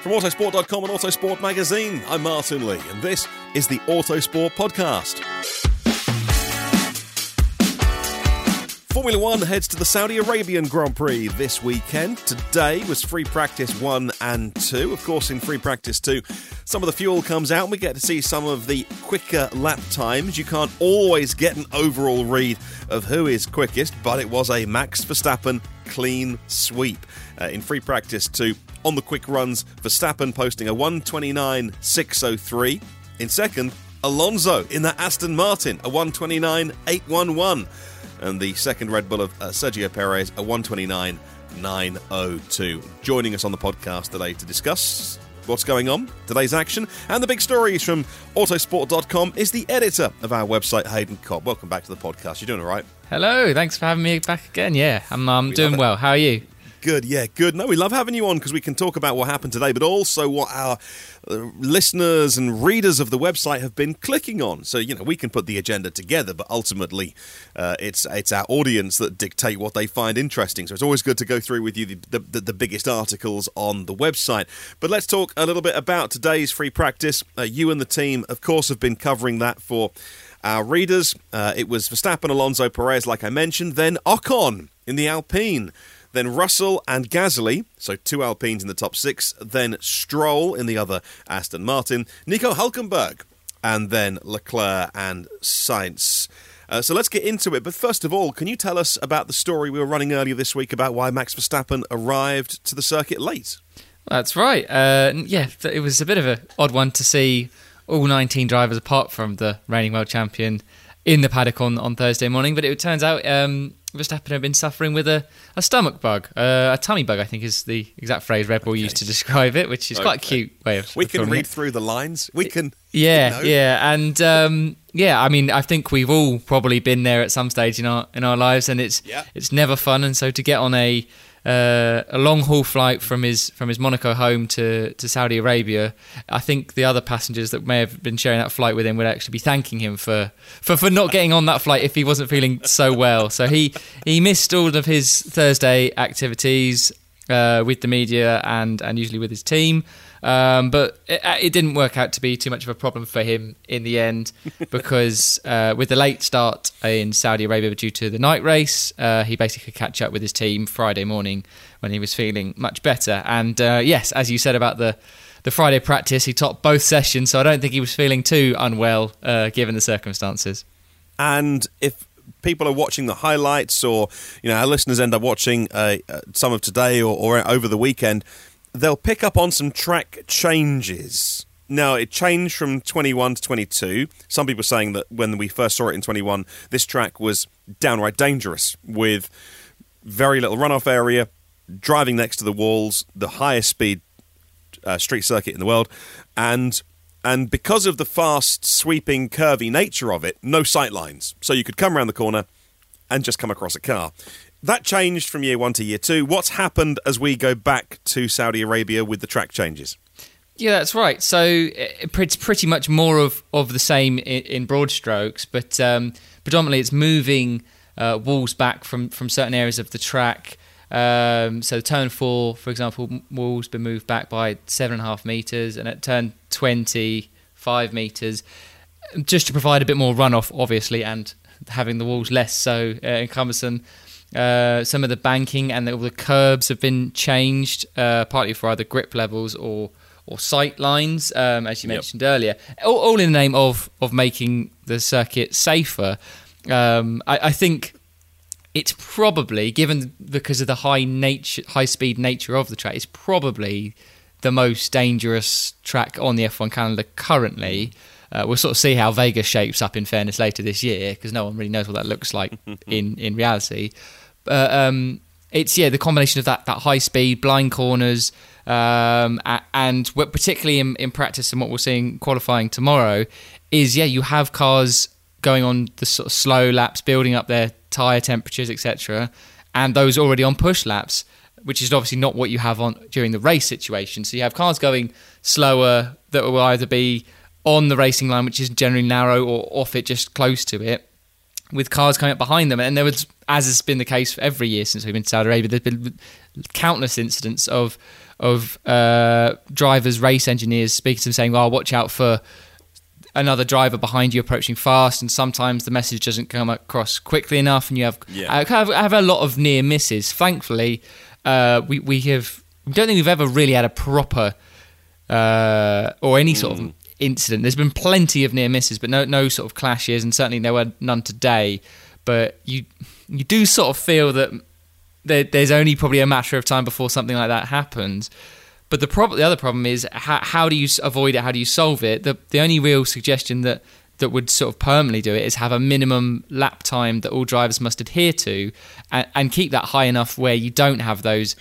From autosport.com and Autosport Magazine, I'm Martin Lee, and this is the Autosport Podcast. Formula One heads to the Saudi Arabian Grand Prix this weekend. Today was free practice 1 and 2. Of course, in free practice 2, some of the fuel comes out and we get to see some of the quicker lap times. You can't always get an overall read of who is quickest, but it was a Max Verstappen clean sweep in free practice 2. On the quick runs, Verstappen posting a 1:29.603. In second, Alonso in the Aston Martin, a 1:29.811. And the second Red Bull of Sergio Perez, a 1:29.902. Joining us on the podcast today to discuss what's going on, today's action, and the big stories from autosport.com is the editor of our website, Haydn Cobb. Welcome back to the podcast. You doing all right? Hello, thanks for having me back again. Yeah, I'm doing well. How are you? Good, yeah, good. No, we love having you on because we can talk about what happened today, but also what our listeners and readers of the website have been clicking on. So, you know, we can put the agenda together, but ultimately it's our audience that dictate what they find interesting. So it's always good to go through with you the biggest articles on the website. But let's talk a little bit about today's free practice. You and the team, of course, have been covering that for our readers. It was Verstappen, Alonso, Perez, like I mentioned, then Ocon in the Alpine, then Russell and Gasly, so two Alpines in the top six, then Stroll in the other Aston Martin, Nico Hülkenberg, and then Leclerc and Sainz. So let's get into it, but first of all, can you tell us about the story we were running earlier this week about why Max Verstappen arrived to the circuit late? That's right. Yeah, it was a bit of an odd one to see all 19 drivers apart from the reigning world champion in the paddock on Thursday morning, but it turns out Verstappen had been suffering with a stomach bug, a tummy bug, I think is the exact phrase Red Bull used to describe it, which is quite a cute way of. We can read through the lines. We can. Yeah, and I mean, I think we've all probably been there at some stage in our lives, and it's never fun. And so to get on a long haul flight from his Monaco home to Saudi Arabia, I think the other passengers that may have been sharing that flight with him would actually be thanking him for not getting on that flight if he wasn't feeling so well. So he missed all of his Thursday activities with the media and usually with his team. But it didn't work out to be too much of a problem for him in the end because with the late start in Saudi Arabia due to the night race, he basically catch up with his team Friday morning when he was feeling much better. And yes, as you said about the Friday practice, he topped both sessions, so I don't think he was feeling too unwell given the circumstances. And if people are watching the highlights or our listeners end up watching some of today or over the weekend, they'll pick up on some track changes. Now, it changed from 21 to 22. Some people saying that when we first saw it in 21, this track was downright dangerous with very little runoff area, driving next to the walls, the highest speed street circuit in the world, and because of the fast, sweeping, curvy nature of it, no sight lines. So you could come around the corner and just come across a car. That changed from year one to year two. What's happened as we go back to Saudi Arabia with the track changes? Yeah, that's right. So it's pretty much more of the same in broad strokes, but predominantly it's moving walls back from certain areas of the track. So turn 4, for example, walls been moved back by 7.5 metres, and at turn 20, 5 metres, just to provide a bit more runoff, obviously, and having the walls less so encumbersome. Some of the banking and all the curbs have been changed, partly for either grip levels or or sight lines, as you mentioned earlier, all in the name of making the circuit safer. I think it's probably, given because of the high speed nature of the track, it's probably the most dangerous track on the F1 calendar currently. We'll sort of see how Vegas shapes up, in fairness, later this year, because no one really knows what that looks like in reality. But it's, the combination of that high speed, blind corners, and particularly in practice and what we're seeing qualifying tomorrow is, you have cars going on the sort of slow laps, building up their tyre temperatures, etc., and those already on push laps, which is obviously not what you have on during the race situation. So you have cars going slower that will either be on the racing line, which is generally narrow, or off it, just close to it, with cars coming up behind them. And there was, as has been the case for every year since we've been to Saudi Arabia, there's been countless incidents of drivers, race engineers speaking to them saying, "Oh, watch out for another driver behind you approaching fast." And sometimes the message doesn't come across quickly enough, and you have I have a lot of near misses. Thankfully, we don't think we've ever really had a proper or any sort of incident. There's been plenty of near misses, but no sort of clashes, and certainly there were none today. But you do sort of feel that there's only probably a matter of time before something like that happens. But the other problem is, how do you avoid it? How do you solve it? The only real suggestion that would sort of permanently do it is have a minimum lap time that all drivers must adhere to, and keep that high enough where you don't have those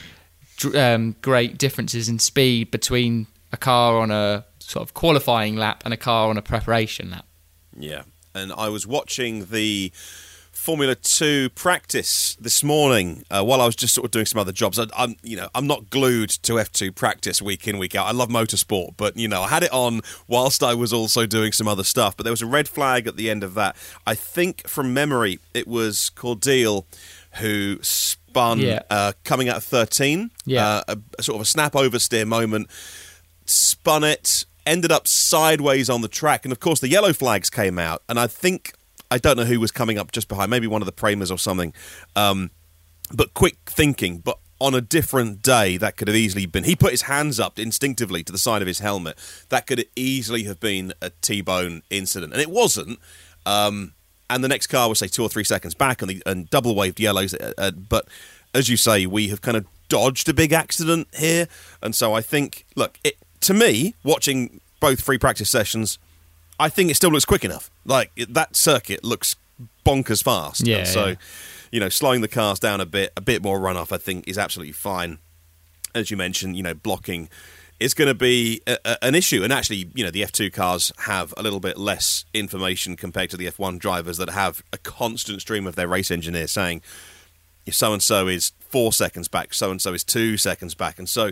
great differences in speed between a car on a sort of qualifying lap and a car on a preparation lap. Yeah, and I was watching the Formula 2 practice this morning while I was just sort of doing some other jobs. I'm not glued to F2 practice week in, week out. I love motorsport, but, I had it on whilst I was also doing some other stuff. But there was a red flag at the end of that. I think, from memory, it was Cordele who spun coming out of 13. Yeah. A sort of a snap oversteer moment. Spun it, ended up sideways on the track, and of course the yellow flags came out, and I think, I don't know who was coming up just behind, maybe one of the Premers or something, but quick thinking, but on a different day that could have easily been, he put his hands up instinctively to the side of his helmet, that could easily have been a T-bone incident, and it wasn't, and the next car was, say, 2 or 3 seconds back, and double waved yellows, but as you say, we have kind of dodged a big accident here, and so I think, look, to me, watching both free practice sessions, I think it still looks quick enough. Like, that circuit looks bonkers fast. Yeah, so, slowing the cars down a bit more runoff, I think, is absolutely fine. As you mentioned, blocking is going to be an issue. And actually, the F2 cars have a little bit less information compared to the F1 drivers that have a constant stream of their race engineer saying, if so-and-so is 4 seconds back, so-and-so is 2 seconds back. And so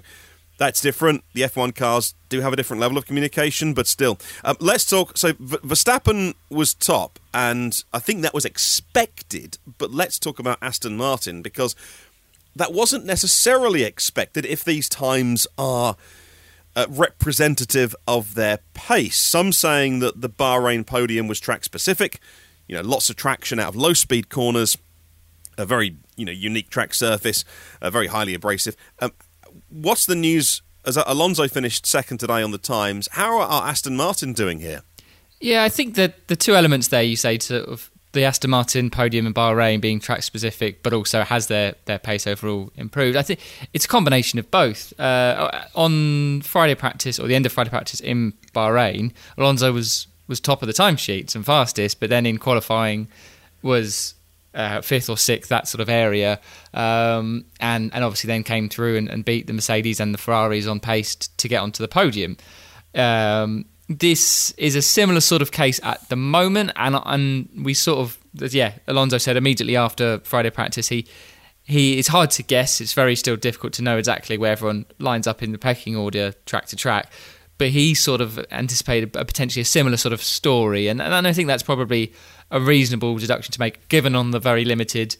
that's different. The F1 cars do have a different level of communication, but still. Let's talk. So Verstappen was top, and I think that was expected, but let's talk about Aston Martin, because that wasn't necessarily expected if these times are representative of their pace. Some saying that the Bahrain podium was track-specific, lots of traction out of low-speed corners, a very unique track surface, very highly abrasive. What's the news? As Alonso finished second today on the times, how are Aston Martin doing here? Yeah, I think that the two elements there, you say, sort of the Aston Martin podium in Bahrain being track-specific, but also has their pace overall improved. I think it's a combination of both. On Friday practice, or the end of Friday practice in Bahrain, Alonso was top of the timesheets and fastest, but then in qualifying was fifth or sixth, that sort of area, and obviously then came through and beat the Mercedes and the Ferraris on pace to get onto the podium. This is a similar sort of case at the moment, and we sort of, Alonso said immediately after Friday practice, he it's hard to guess, it's very still difficult to know exactly where everyone lines up in the pecking order track to track, but he sort of anticipated potentially a similar sort of story, and I think that's probably a reasonable deduction to make, given on the very limited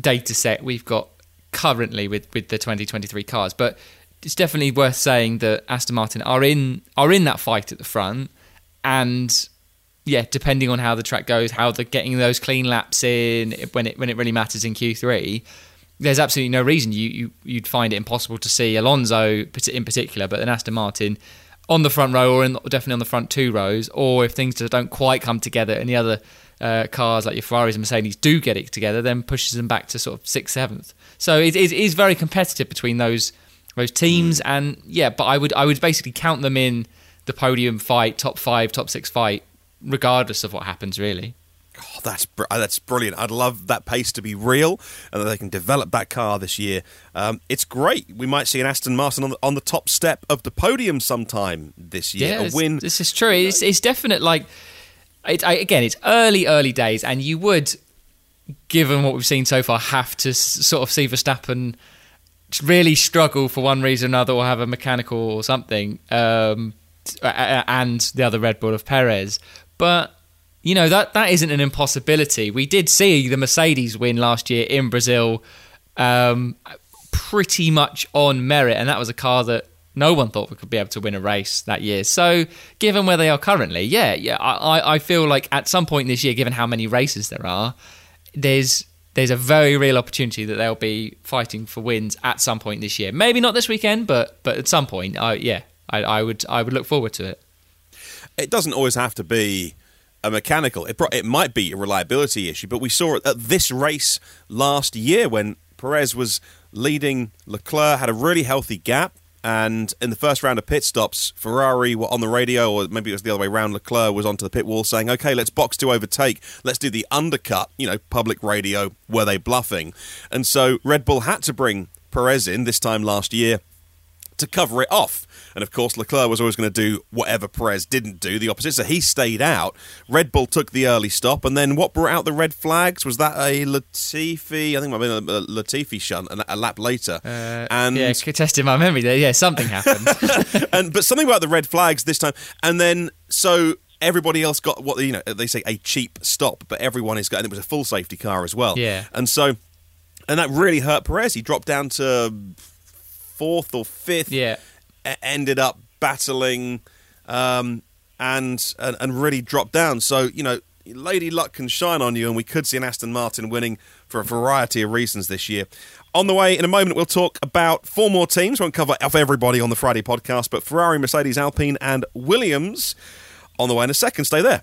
data set we've got currently with the 2023 cars. But it's definitely worth saying that Aston Martin are in that fight at the front, and depending on how the track goes, how they're getting those clean laps in when it really matters in Q3, there's absolutely no reason you'd find it impossible to see Alonso in particular, but then Aston Martin on the front row or definitely on the front two rows, or if things just don't quite come together and the other cars like your Ferraris and Mercedes do get it together, then pushes them back to sort of 6th, 7th. So it is very competitive between those teams. And yeah, but I would basically count them in the podium fight, top 5, top 6 fight, regardless of what happens, really. Oh, that's brilliant. I'd love that pace to be real and that they can develop that car this year. It's great. We might see an Aston Martin on the top step of the podium sometime this year. Yeah, a win. This is true. It's definite. Like, it's early days, and you would, given what we've seen so far, have to sort of see Verstappen really struggle for one reason or another, or have a mechanical or something, and the other Red Bull of Perez. But you know, that isn't an impossibility. We did see the Mercedes win last year in Brazil pretty much on merit, and that was a car that no one thought we could be able to win a race that year. So given where they are currently, I feel like at some point this year, given how many races there are, there's a very real opportunity that they'll be fighting for wins at some point this year. Maybe not this weekend, but at some point, I would look forward to it. It doesn't always have to be a mechanical. It might be a reliability issue, but we saw it at this race last year when Perez was leading Leclerc, had a really healthy gap, and in the first round of pit stops, Ferrari were on the radio, or maybe it was the other way round, Leclerc was onto the pit wall saying, okay, let's box to overtake, let's do the undercut, public radio, were they bluffing? And so Red Bull had to bring Perez in this time last year to cover it off. And of course, Leclerc was always going to do whatever Perez didn't do, the opposite. So he stayed out. Red Bull took the early stop. And then what brought out the red flags? Was that a Latifi? I think it might have been a Latifi shunt a lap later. Testing my memory there. Yeah, something happened. But something about the red flags this time. And then, so everybody else got what, they say a cheap stop, but everyone is and it was a full safety car as well. Yeah. And so, and that really hurt Perez. He dropped down to 4th or 5th. Yeah. Ended up battling and really dropped down. So, lady luck can shine on you, and we could see an Aston Martin winning for a variety of reasons this year. On the way, in a moment, we'll talk about 4 more teams. We won't cover off everybody on the Friday podcast, but Ferrari, Mercedes, Alpine and Williams on the way in a second. Stay there.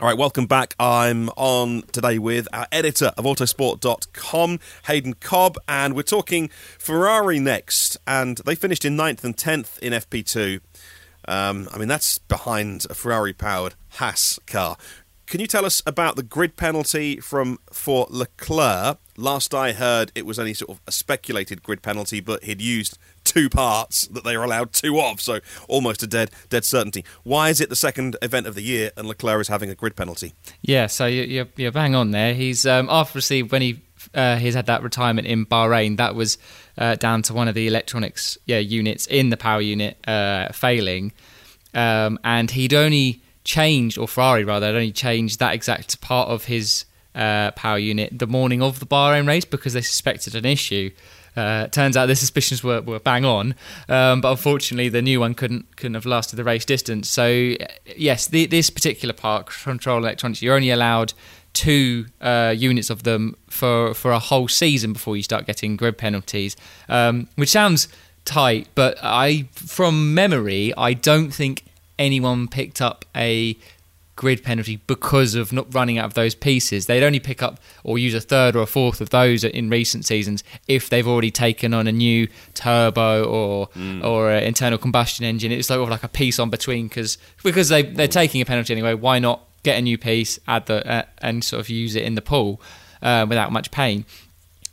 All right, welcome back. I'm on today with our editor of autosport.com, Haydn Cobb, and we're talking Ferrari next. And they finished in 9th and 10th in FP2. That's behind a Ferrari-powered Haas car. Can you tell us about the grid penalty for Leclerc? Last I heard, it was only sort of a speculated grid penalty, but he'd used 2 parts that they were allowed 2 of, so almost a dead certainty. Why is it the second event of the year and Leclerc is having a grid penalty? Yeah, so you're bang on there. He's obviously when he's had that retirement in Bahrain, that was down to one of the electronics units in the power unit failing, and Ferrari had only changed that exact part of his power unit the morning of the Bahrain race because they suspected an issue. Turns out the suspicions were bang on, but unfortunately the new one couldn't have lasted the race distance. So yes, this particular part, control electronics, you're only allowed 2 units of them for a whole season before you start getting grid penalties, which sounds tight, but from memory, I don't think anyone picked up a grid penalty because of not running out of those pieces. They'd only pick up or use a third or a fourth of those in recent seasons if they've already taken on a new turbo or an internal combustion engine. It's sort of like a piece on between because they're taking a penalty anyway. Why not get a new piece, add the and sort of use it in the pool without much pain?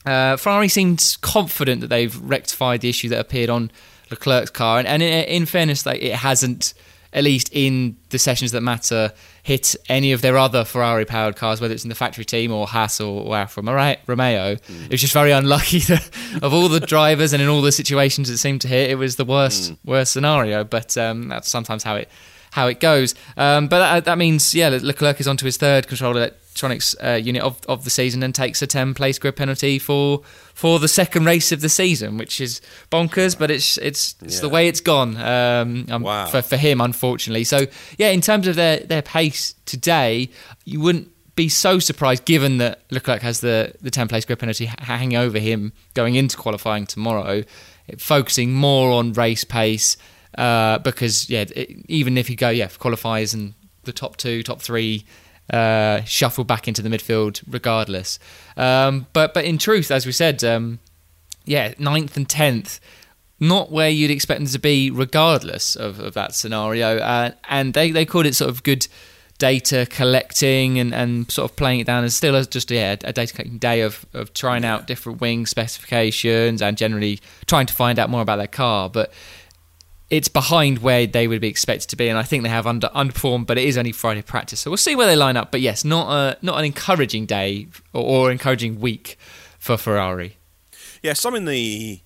Ferrari seems confident that they've rectified the issue that appeared on Leclerc's car, and in fairness, like, it hasn't, at least in the sessions that matter, hit any of their other Ferrari-powered cars, whether it's in the factory team or Haas or Alfa Romeo. It was just very unlucky that of all the drivers and in all the situations it seemed to hit, it was the worst scenario. But that's sometimes how it goes. But that means, yeah, Leclerc is onto his third control electronics unit of the season and takes a 10-place grid penalty for the second race of the season, which is bonkers, but it's the way it's gone for him, unfortunately. So, yeah, in terms of their pace today, you wouldn't be so surprised, given that Leclerc has the 10-place grid penalty hanging over him going into qualifying tomorrow, focusing more on race pace because, yeah, even if you go, yeah, for qualifiers and the top two, top three, shuffle back into the midfield regardless. But in truth, as we said, 9th and 10th, not where you'd expect them to be regardless of that scenario. And they called it sort of good data collecting and sort of playing it down as still just a data collecting day of trying out different wing specifications and generally trying to find out more about their car. But it's behind where they would be expected to be, and I think they have underperformed, but it is only Friday practice, so we'll see where they line up. But yes, not an encouraging day or encouraging week for Ferrari. Yeah, some in the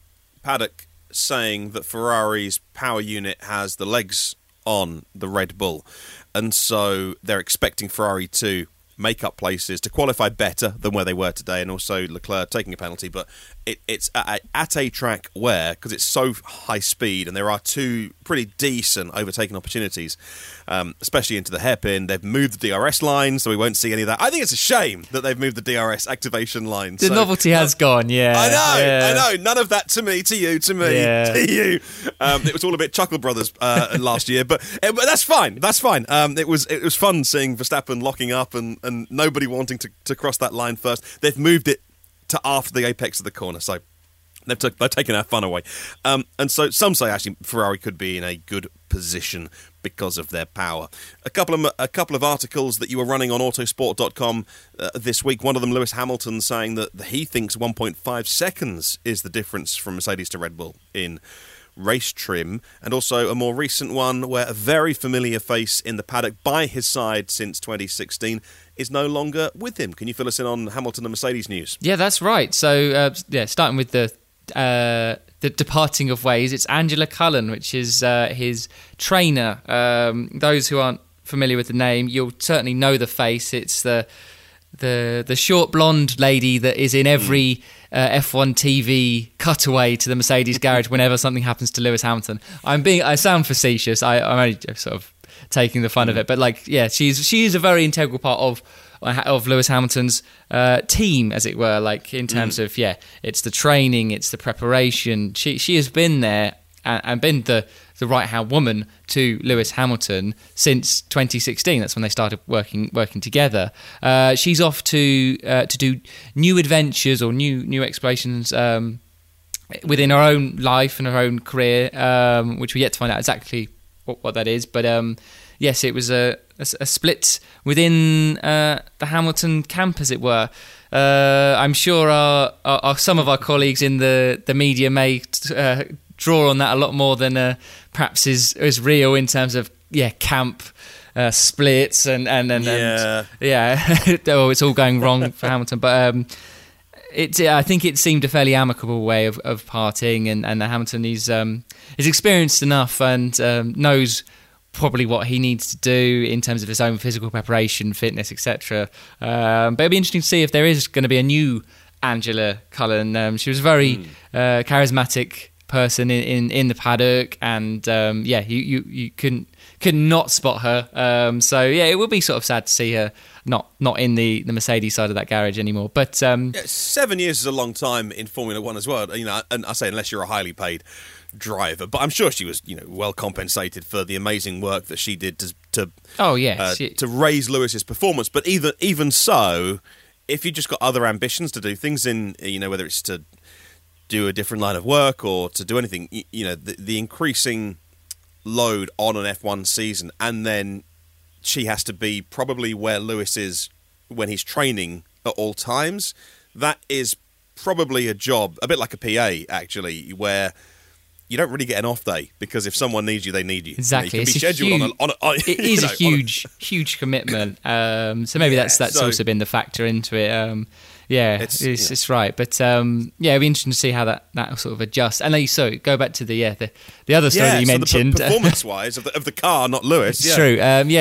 paddock saying that Ferrari's power unit has the legs on the Red Bull, and so they're expecting Ferrari to make up places, to qualify better than where they were today, and also Leclerc taking a penalty. But it's at a track where, because it's so high speed and there are two pretty decent overtaking opportunities, especially into the hairpin, they've moved the DRS line, so we won't see any of that. I think it's a shame that they've moved the DRS activation line. The novelty has gone, yeah. I know. None of that to me, to you, to me, to you. It was all a bit Chuckle Brothers last year, but that's fine. That's fine. It was fun seeing Verstappen locking up and nobody wanting to cross that line first. They've moved it to after the apex of the corner, so they've taken our fun away. And so some say actually Ferrari could be in a good position because of their power. A couple of articles that you were running on autosport.com this week, one of them Lewis Hamilton saying that he thinks 1.5 seconds is the difference from Mercedes to Red Bull in race trim, and also a more recent one where a very familiar face in the paddock by his side since 2016 is no longer with him. Can you fill us in on Hamilton and Mercedes news? Yeah, that's right. So, starting with the departing of ways, it's Angela Cullen, which is his trainer. Those who aren't familiar with the name, you'll certainly know the face. It's the short blonde lady that is in every F1 TV cutaway to the Mercedes garage whenever something happens to Lewis Hamilton. I sound facetious. I'm only sort of taking the fun of it, but she is a very integral part of Lewis Hamilton's team, as it were. Like in terms of it's the training, it's the preparation. She has been there and been the right-hand woman to Lewis Hamilton since 2016. That's when they started working together. She's off to do new adventures or new explorations within her own life and her own career, which we're yet to find out exactly what that is. But yes, it was a split within the Hamilton camp, as it were. I'm sure some of our colleagues in the media may draw on that a lot more than perhaps is real in terms of camp splits and oh, it's all going wrong for Hamilton, but I think it seemed a fairly amicable way of parting, and Hamilton is experienced enough and knows probably what he needs to do in terms of his own physical preparation, fitness, etc. But it'll be interesting to see if there is going to be a new Angela Cullen. She was a very charismatic person in the paddock, and you could not spot her. So yeah, it would be sort of sad to see her not in the Mercedes side of that garage anymore. But 7 years is a long time in Formula One as well. You know, and I say unless you're a highly paid driver, but I'm sure she was well compensated for the amazing work that she did to to raise Lewis's performance. But even so, if you've just got other ambitions to do things in, you know, whether it's to do a different line of work or to do anything, you know, the increasing load on an F1 season, and then she has to be probably where Lewis is when he's training at all times. That is probably a job, a bit like a PA, actually, where you don't really get an off day, because if someone needs you, they need you. Exactly. You can be scheduled huge commitment. So maybe that's also been the factor into it. It's right. But it'd be interesting to see how that sort of adjusts. And go back to the other story that you mentioned. Performance-wise, of the car, not Lewis. It's true.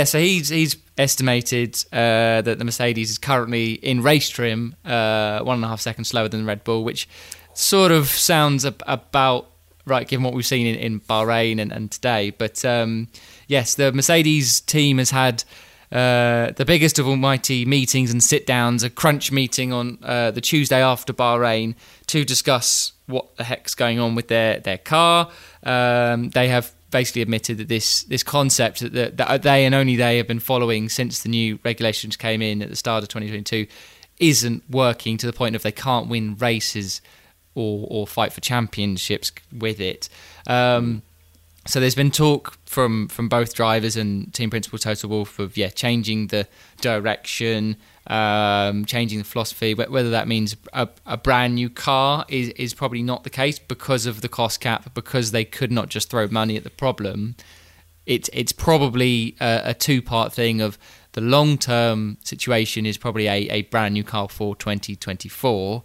So he's estimated that the Mercedes is currently in race trim 1.5 seconds slower than the Red Bull, which sort of sounds about right, given what we've seen in Bahrain and today. But yes, the Mercedes team has had the biggest of almighty meetings and sit-downs, a crunch meeting on the Tuesday after Bahrain to discuss what the heck's going on with their car. They have basically admitted that this concept that they and only they have been following since the new regulations came in at the start of 2022 isn't working, to the point of they can't win races or fight for championships with it. So there's been talk from both drivers and team principal Toto Wolff of changing the direction, changing the philosophy. Whether that means a brand new car is probably not the case because of the cost cap, because they could not just throw money at the problem. It's probably a two-part thing of the long-term situation is probably a brand new car for 2024,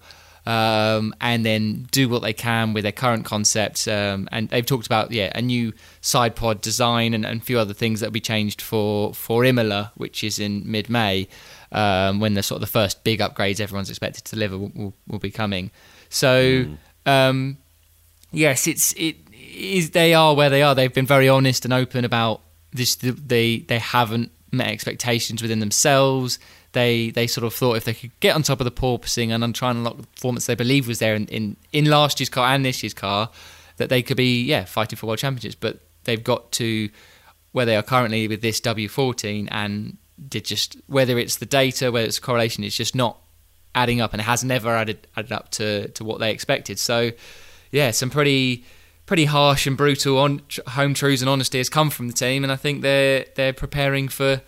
and then do what they can with their current concepts. And they've talked about a new side pod design and a few other things that'll be changed for Imola, which is in mid-May, when the sort of the first big upgrades everyone's expected to deliver will be coming. So yes, it is. They are where they are. They've been very honest and open about this. They haven't met expectations within themselves. They sort of thought if they could get on top of the porpoising and try and unlock the performance they believe was there in last year's car and this year's car, that they could be fighting for world championships. But they've got to where they are currently with this W14, and did just whether it's the data, whether it's the correlation, it's just not adding up, and it has never added up to what they expected. So some pretty harsh and brutal home truths and honesty has come from the team, and I think they're preparing for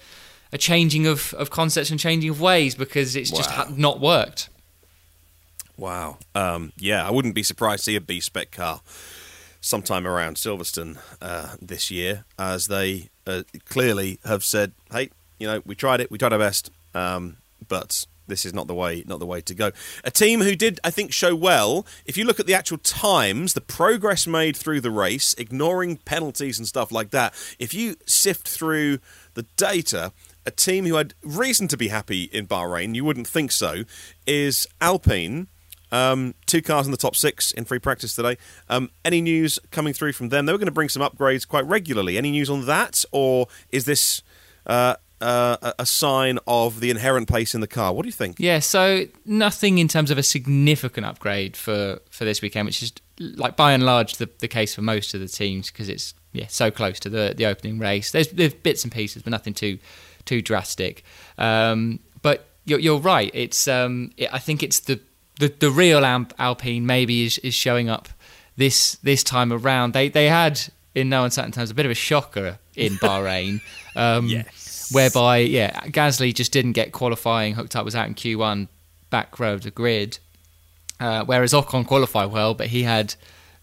a changing of concepts and changing of ways, because it's just not worked. Wow. I wouldn't be surprised to see a B-spec car sometime around Silverstone this year, as they clearly have said, hey, you know, we tried it, we tried our best, but this is not the way to go. A team who did, I think, show well, if you look at the actual times, the progress made through the race, ignoring penalties and stuff like that, if you sift through the data, a team who had reason to be happy in Bahrain, you wouldn't think so, is Alpine. Two cars in the top six in free practice today. Any news coming through from them? They were going to bring some upgrades quite regularly. Any news on that? Or is this a sign of the inherent pace in the car? What do you think? Yeah, so nothing in terms of a significant upgrade for this weekend, which is by and large the case for most of the teams, because it's so close to the opening race. There's bits and pieces, but nothing too drastic. But you're right. It's I think it's the real Alpine maybe is showing up this time around. They had, in no uncertain terms, a bit of a shocker in Bahrain. Yes. Whereby Gasly just didn't get qualifying hooked up, was out in Q1, back row of the grid. Whereas Ocon qualified well, but he had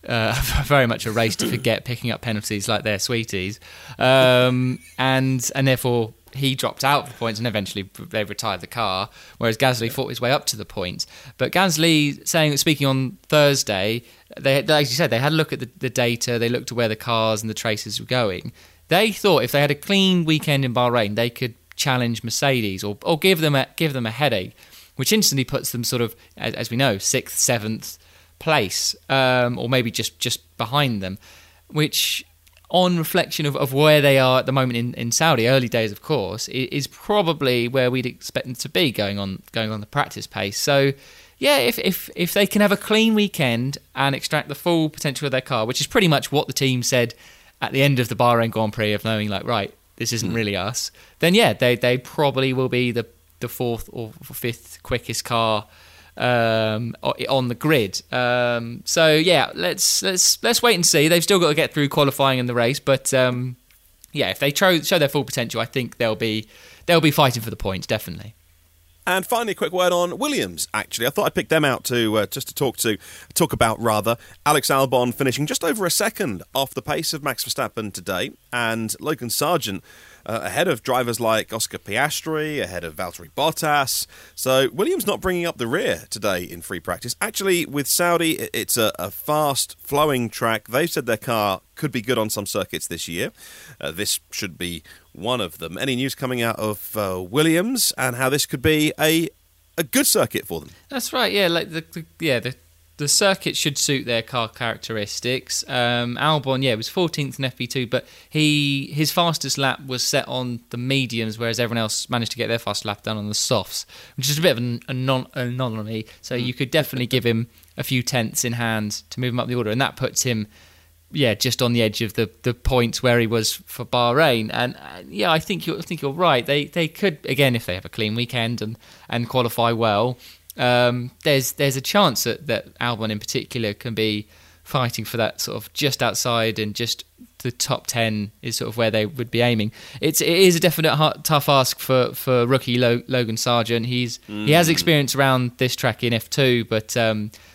very much a race to forget, picking up penalties like their sweeties, and therefore he dropped out for points, and eventually they retired the car, whereas Gasly fought his way up to the points. But Gasly speaking on Thursday, as you said, they had a look at the data, they looked at where the cars and the traces were going. They thought if they had a clean weekend in Bahrain, they could challenge Mercedes or give them a headache, which instantly puts them sort of, as we know, 6th, 7th place, or maybe just behind them, which on reflection of where they are at the moment in Saudi, early days of course, is probably where we'd expect them to be going on the practice pace. So if they can have a clean weekend and extract the full potential of their car, which is pretty much what the team said at the end of the Bahrain Grand Prix, of knowing, like, right, this isn't really us, then yeah, they probably will be the fourth or fifth quickest car on the grid. So yeah, let's wait and see. They've still got to get through qualifying in the race, but yeah, if they show their full potential, I think they'll be fighting for the points, definitely. And finally, a quick word on Williams, actually. I thought I'd pick them out to talk about Alex Albon finishing just over a second off the pace of Max Verstappen today, and Logan Sargeant ahead of drivers like Oscar Piastri, ahead of Valtteri Bottas. So Williams not bringing up the rear today in free practice. Actually, with Saudi, it's a fast-flowing track. They've said their car could be good on some circuits this year. This should be one of them. Any news coming out of Williams and how this could be a good circuit for them? That's right. Yeah, like the circuit should suit their car characteristics. Albon, was 14th in FP2, but his fastest lap was set on the mediums, whereas everyone else managed to get their fastest lap done on the softs, which is a bit of an anomaly. So you could definitely give him a few tenths in hand to move him up the order, and that puts him, yeah, just on the edge of the points where he was for Bahrain. And yeah, I think you're right. They could, again, if they have a clean weekend and qualify well, there's a chance that Albon in particular can be fighting for that sort of just outside, and just the top 10 is sort of where they would be aiming. It is a definite tough ask for rookie Logan Sargeant. He has experience around this track in F2, but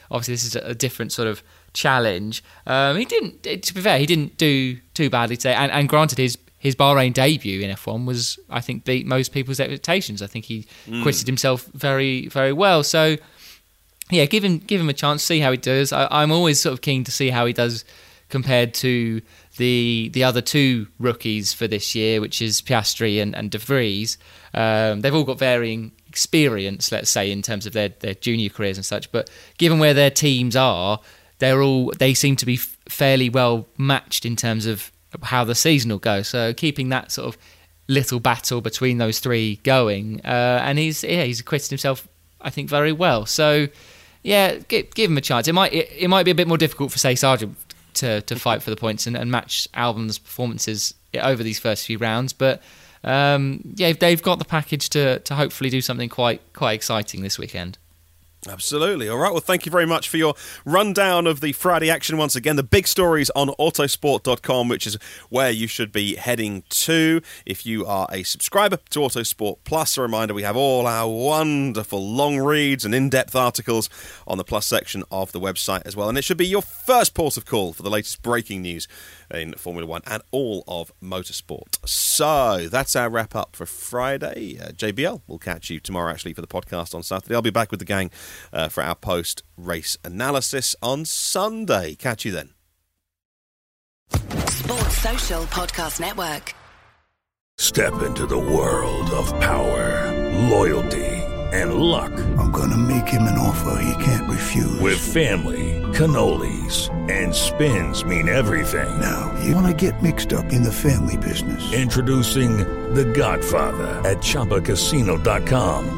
obviously this is a different sort of challenge. To be fair, he didn't do too badly today, and granted, his Bahrain debut in F1 was, I think, beat most people's expectations. I think he acquitted himself very, very well. So yeah, give him a chance, see how he does. I'm always sort of keen to see how he does compared to the other two rookies for this year, which is Piastri and De Vries. They've all got varying experience, let's say, in terms of their junior careers and such, but given where their teams are, they seem to be fairly well matched in terms of how the season will go. So keeping that sort of little battle between those three going, and he's acquitted himself, I think, very well. So yeah, give him a chance. It might be a bit more difficult for, say, Sargeant to fight for the points and match Albon's performances over these first few rounds, but yeah, they've got the package to hopefully do something quite exciting this weekend. Absolutely. All right, well, thank you very much for your rundown of the Friday action. Once again, the big stories on autosport.com, which is where you should be heading to if you are a subscriber to Autosport Plus. A reminder, we have all our wonderful long reads and in-depth articles on the Plus section of the website as well, and it should be your first port of call for the latest breaking news in Formula 1 and all of motorsport. So that's our wrap up for Friday. JBL, we'll catch you tomorrow, actually, for the podcast on Saturday. I'll be back with the gang for our post-race analysis on Sunday. Catch you then. Sports Social Podcast Network. Step into the world of power, loyalty, and luck. I'm going to make him an offer he can't refuse. With family, cannolis, and spins mean everything. Now, you want to get mixed up in the family business. Introducing The Godfather at ChumbaCasino.com.